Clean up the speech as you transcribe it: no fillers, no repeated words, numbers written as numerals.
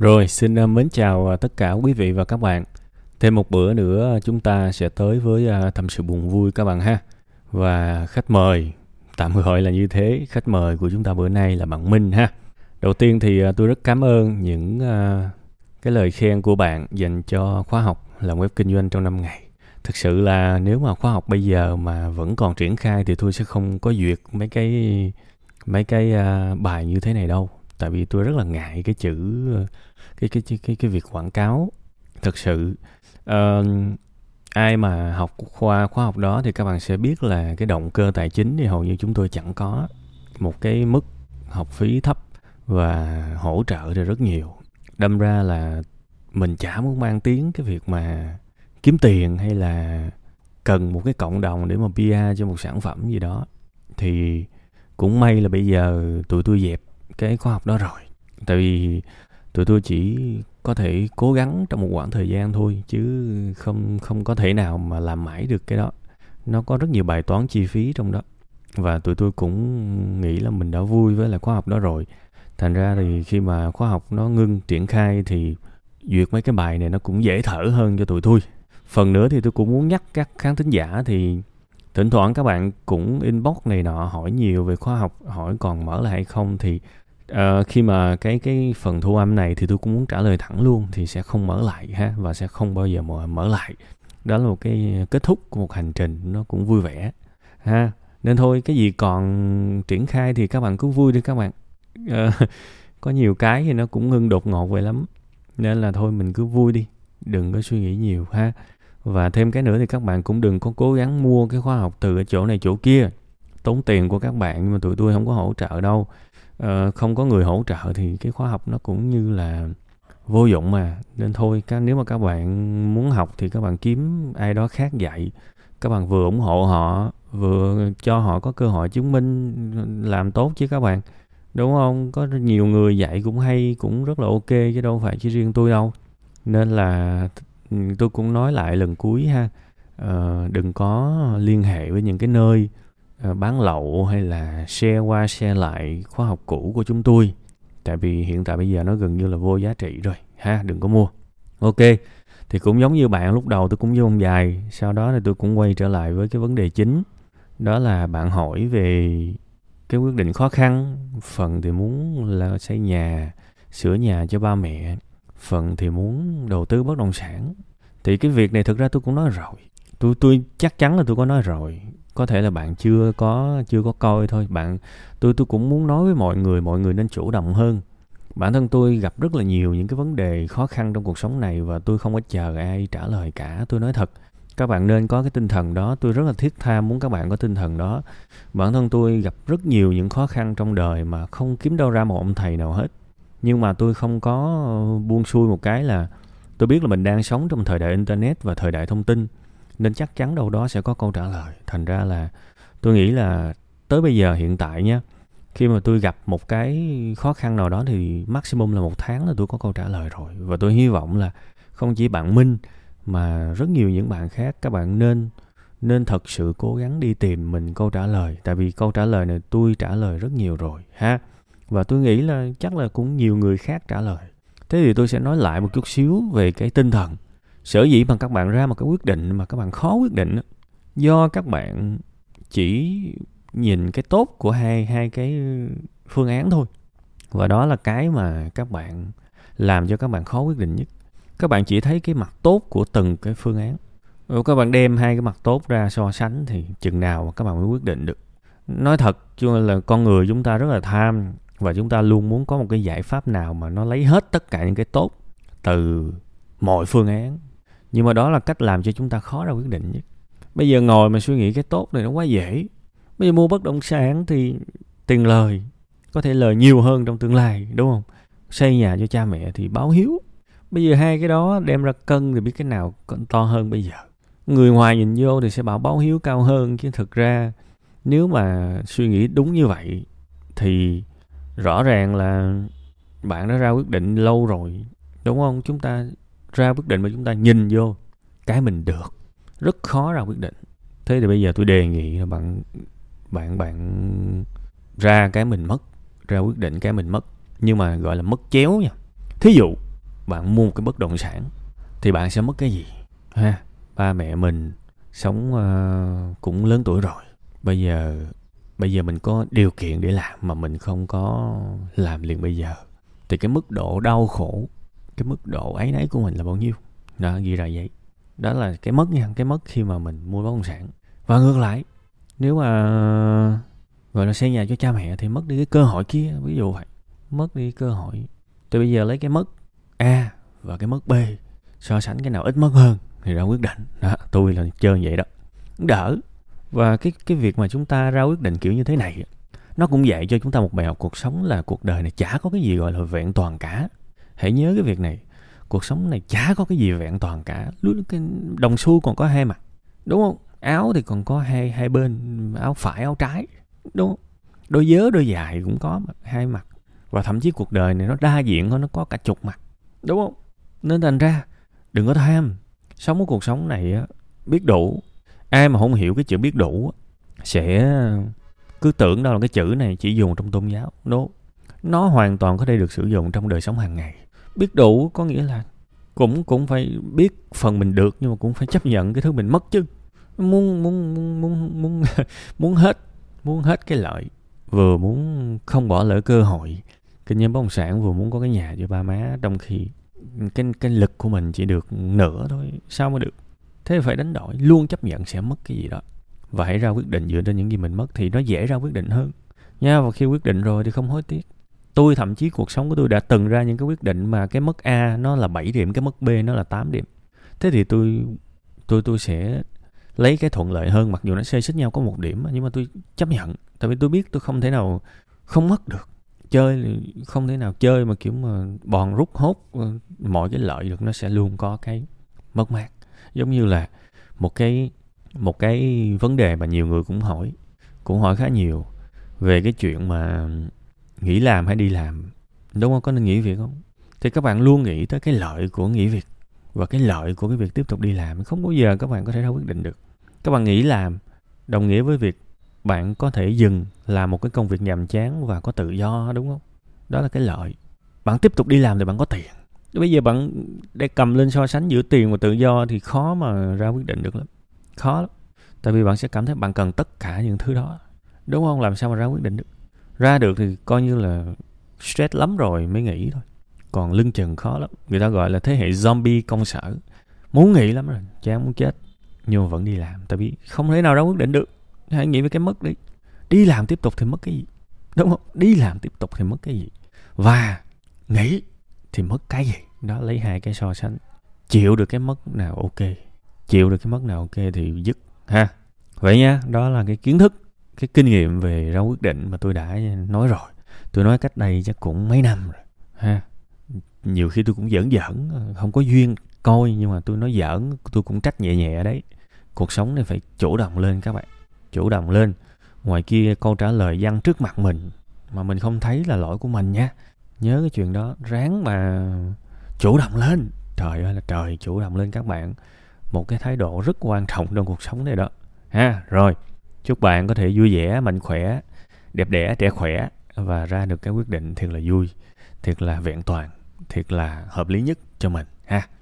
Rồi, xin mến chào tất cả quý vị và các bạn. Thêm một bữa nữa chúng ta sẽ tới với tâm sự buồn vui các bạn ha. Và khách mời, tạm gọi là như thế, khách mời của chúng ta bữa nay là bạn Minh ha. Đầu tiên thì tôi rất cảm ơn những cái lời khen của bạn dành cho khóa học làm web kinh doanh trong 5 ngày. Thực sự là nếu mà khóa học bây giờ mà vẫn còn triển khai thì tôi sẽ không có duyệt mấy cái bài như thế này đâu. Tại vì tôi rất là ngại cái chữ cái việc quảng cáo. Thực sự ai mà học khóa học đó thì các bạn sẽ biết là cái động cơ tài chính thì hầu như chúng tôi chẳng có, một cái mức học phí thấp và hỗ trợ thì rất nhiều. Đâm ra là mình chả muốn mang tiếng cái việc mà kiếm tiền hay là cần một cái cộng đồng để mà PR cho một sản phẩm gì đó. Thì cũng may là bây giờ tụi tôi dẹp cái khóa học đó rồi. Tại vì tụi tôi chỉ có thể cố gắng trong một khoảng thời gian thôi, chứ không có thể nào mà làm mãi được cái đó. Nó có rất nhiều bài toán chi phí trong đó. Và tụi tôi cũng nghĩ là mình đã vui với lại khóa học đó rồi. Thành ra thì khi mà khóa học nó ngưng triển khai thì duyệt mấy cái bài này nó cũng dễ thở hơn cho tụi tôi. Phần nữa thì tôi cũng muốn nhắc các khán thính giả thì thỉnh thoảng các bạn cũng inbox này nọ hỏi nhiều về khóa học, hỏi còn mở lại hay không, thì khi mà cái phần thu âm này thì tôi cũng muốn trả lời thẳng luôn, thì sẽ không mở lại ha, và sẽ không bao giờ mở lại. Đó là một cái kết thúc của một hành trình nó cũng vui vẻ ha. Nên thôi, cái gì còn triển khai thì các bạn cứ vui đi các bạn. Có nhiều cái thì nó cũng ngưng đột ngột vậy lắm, nên là thôi mình cứ vui đi, đừng có suy nghĩ nhiều ha. Và thêm cái nữa thì các bạn cũng đừng có cố gắng mua cái khóa học từ chỗ này chỗ kia, tốn tiền của các bạn, nhưng mà tụi tôi không có hỗ trợ đâu. Không có người hỗ trợ thì cái khóa học nó cũng như là vô dụng mà. Nên thôi, nếu mà các bạn muốn học thì các bạn kiếm ai đó khác dạy. Các bạn vừa ủng hộ họ, vừa cho họ có cơ hội chứng minh làm tốt chứ các bạn, đúng không? Có nhiều người dạy cũng hay, cũng rất là ok, chứ đâu phải chỉ riêng tôi đâu. Nên là tôi cũng nói lại lần cuối ha, đừng có liên hệ với những cái nơi bán lậu hay là share qua share lại khóa học cũ của chúng tôi. Tại vì hiện tại bây giờ nó gần như là vô giá trị rồi ha, đừng có mua. Ok, thì cũng giống như bạn lúc đầu tôi cũng vô vòng dài, sau đó thì tôi cũng quay trở lại với cái vấn đề chính. Đó là bạn hỏi về cái quyết định khó khăn, phần thì muốn là xây nhà, sửa nhà cho ba mẹ, phần thì muốn đầu tư bất động sản. Thì cái việc này thực ra tôi cũng nói rồi, tôi chắc chắn là tôi có nói rồi, có thể là bạn chưa có coi thôi. Tôi cũng muốn nói với mọi người nên chủ động hơn. Bản thân tôi gặp rất là nhiều những cái vấn đề khó khăn trong cuộc sống này và tôi không có chờ ai trả lời cả, tôi nói thật. Các bạn nên có cái tinh thần đó, tôi rất là thiết tha muốn các bạn có tinh thần đó. Bản thân tôi gặp rất nhiều những khó khăn trong đời mà không kiếm đâu ra một ông thầy nào hết. Nhưng mà tôi không có buông xuôi một cái là tôi biết là mình đang sống trong thời đại Internet và thời đại thông tin, nên chắc chắn đâu đó sẽ có câu trả lời. Thành ra là tôi nghĩ là tới bây giờ hiện tại nha, khi mà tôi gặp một cái khó khăn nào đó thì maximum là 1 tháng là tôi có câu trả lời rồi. Và tôi hy vọng là không chỉ bạn Minh mà rất nhiều những bạn khác, các bạn nên thật sự cố gắng đi tìm mình câu trả lời. Tại vì câu trả lời này tôi trả lời rất nhiều rồi ha. Và tôi nghĩ là chắc là cũng nhiều người khác trả lời. Thế thì tôi sẽ nói lại một chút xíu về cái tinh thần. Sở dĩ mà các bạn ra một cái quyết định mà các bạn khó quyết định, do các bạn chỉ nhìn cái tốt của hai cái phương án thôi. Và đó là cái mà các bạn làm cho các bạn khó quyết định nhất. Các bạn chỉ thấy cái mặt tốt của từng cái phương án. Các bạn đem hai cái mặt tốt ra so sánh thì chừng nào các bạn mới quyết định được. Nói thật là con người chúng ta rất là tham, và chúng ta luôn muốn có một cái giải pháp nào mà nó lấy hết tất cả những cái tốt từ mọi phương án. Nhưng mà đó là cách làm cho chúng ta khó ra quyết định nhất. Bây giờ ngồi mà suy nghĩ cái tốt này nó quá dễ. Bây giờ mua bất động sản thì tiền lời, có thể lời nhiều hơn trong tương lai, đúng không? Xây nhà cho cha mẹ thì báo hiếu. Bây giờ hai cái đó đem ra cân thì biết cái nào to hơn bây giờ. Người ngoài nhìn vô thì sẽ bảo báo hiếu cao hơn, chứ thực ra nếu mà suy nghĩ đúng như vậy thì rõ ràng là bạn đã ra quyết định lâu rồi, đúng không? Chúng ta ra quyết định mà chúng ta nhìn vô cái mình được, rất khó ra quyết định. Thế thì bây giờ tôi đề nghị là bạn ra cái mình mất, ra quyết định cái mình mất, nhưng mà gọi là mất chéo nha. Thí dụ bạn mua một cái bất động sản thì bạn sẽ mất cái gì ha? Ba mẹ mình sống cũng lớn tuổi rồi, bây giờ mình có điều kiện để làm mà mình không có làm liền bây giờ thì cái mức độ đau khổ, cái mức độ áy náy của mình là bao nhiêu đó, ghi ra vậy. Đó là cái mất nha, cái mất khi mà mình mua bất động sản. Và ngược lại, nếu mà gọi là xây nhà cho cha mẹ thì mất đi cái cơ hội kia, ví dụ vậy, mất đi cơ hội. Thì bây giờ lấy cái mất A và cái mất B, so sánh cái nào ít mất hơn thì ra quyết định. Đó, tôi là chơi vậy đó, đỡ. Và cái việc mà chúng ta ra quyết định kiểu như thế này, nó cũng dạy cho chúng ta một bài học cuộc sống là cuộc đời này chả có cái gì gọi là vẹn toàn cả. Hãy nhớ cái việc này, cuộc sống này chả có cái gì vẹn toàn cả. Đồng xu còn có hai mặt, đúng không? Áo thì còn có hai bên, áo phải, áo trái, đúng không? Đôi vớ, đôi dài cũng có hai mặt. Và thậm chí cuộc đời này nó đa diện hơn, nó có cả chục mặt, đúng không? Nên thành ra đừng có tham. Sống cái cuộc sống này biết đủ. Ai mà không hiểu cái chữ biết đủ sẽ cứ tưởng đâu là cái chữ này chỉ dùng trong tôn giáo, đúng không? Nó hoàn toàn có thể được sử dụng trong đời sống hàng ngày. Biết đủ có nghĩa là cũng phải biết phần mình được, nhưng mà cũng phải chấp nhận cái thứ mình mất chứ. Muốn hết cái lợi, vừa muốn không bỏ lỡ cơ hội kinh doanh bất động sản, vừa muốn có cái nhà cho ba má, trong khi cái lực của mình chỉ được nửa thôi, sao mới được? Thế phải đánh đổi, luôn chấp nhận sẽ mất cái gì đó và hãy ra quyết định dựa trên những gì mình mất thì nó dễ ra quyết định hơn nha. Và khi quyết định rồi thì không hối tiếc. Tôi thậm chí cuộc sống của tôi đã từng ra những cái quyết định mà cái mất A nó là 7 điểm, cái mất B nó là 8 điểm. Thế thì tôi sẽ lấy cái thuận lợi hơn, mặc dù nó xê xích nhau có một điểm, nhưng mà tôi chấp nhận. Tại vì tôi biết tôi không thể nào không mất được. Chơi không thể nào chơi mà kiểu mà bòn rút hốt mọi cái lợi được, nó sẽ luôn có cái mất mát. Giống như là một cái vấn đề mà nhiều người cũng hỏi khá nhiều về cái chuyện mà nghỉ làm hay đi làm, đúng không? Có nên nghỉ việc không? Thì các bạn luôn nghĩ tới cái lợi của nghỉ việc và cái lợi của cái việc tiếp tục đi làm. Không bao giờ các bạn có thể ra quyết định được. Các bạn nghỉ làm đồng nghĩa với việc bạn có thể dừng làm một cái công việc nhàm chán và có tự do, đúng không? Đó là cái lợi. Bạn tiếp tục đi làm thì bạn có tiền. Bây giờ bạn để cầm lên so sánh giữa tiền và tự do thì khó mà ra quyết định được lắm. Khó lắm. Tại vì bạn sẽ cảm thấy bạn cần tất cả những thứ đó, đúng không? Làm sao mà ra quyết định được? Ra được thì coi như là stress lắm rồi mới nghỉ thôi. Còn lưng chừng khó lắm. Người ta gọi là thế hệ zombie công sở. Muốn nghỉ lắm rồi, chán muốn chết, nhưng mà vẫn đi làm. Tại vì không thể nào ra quyết định được. Hãy nghĩ về cái mất đi. Đi làm tiếp tục thì mất cái gì? Đúng không? Đi làm tiếp tục thì mất cái gì? Và nghỉ thì mất cái gì? Đó, lấy hai cái so sánh. Chịu được cái mất nào ok. Chịu được cái mất nào ok thì dứt ha. Vậy nha, đó là cái kiến thức, cái kinh nghiệm về ra quyết định mà tôi đã nói rồi. Tôi nói cách đây chắc cũng mấy năm rồi ha. Nhiều khi tôi cũng giỡn, không có duyên coi, nhưng mà tôi nói giỡn, tôi cũng trách nhẹ nhẹ đấy. Cuộc sống này phải chủ động lên các bạn, chủ động lên. Ngoài kia câu trả lời văng trước mặt mình mà mình không thấy là lỗi của mình nha. Nhớ cái chuyện đó, ráng mà chủ động lên. Trời ơi là trời, chủ động lên các bạn. Một cái thái độ rất quan trọng trong cuộc sống này đó ha. Rồi, chúc bạn có thể vui vẻ, mạnh khỏe, đẹp đẽ, trẻ khỏe và ra được cái quyết định thiệt là vui, thiệt là vẹn toàn, thiệt là hợp lý nhất cho mình ha.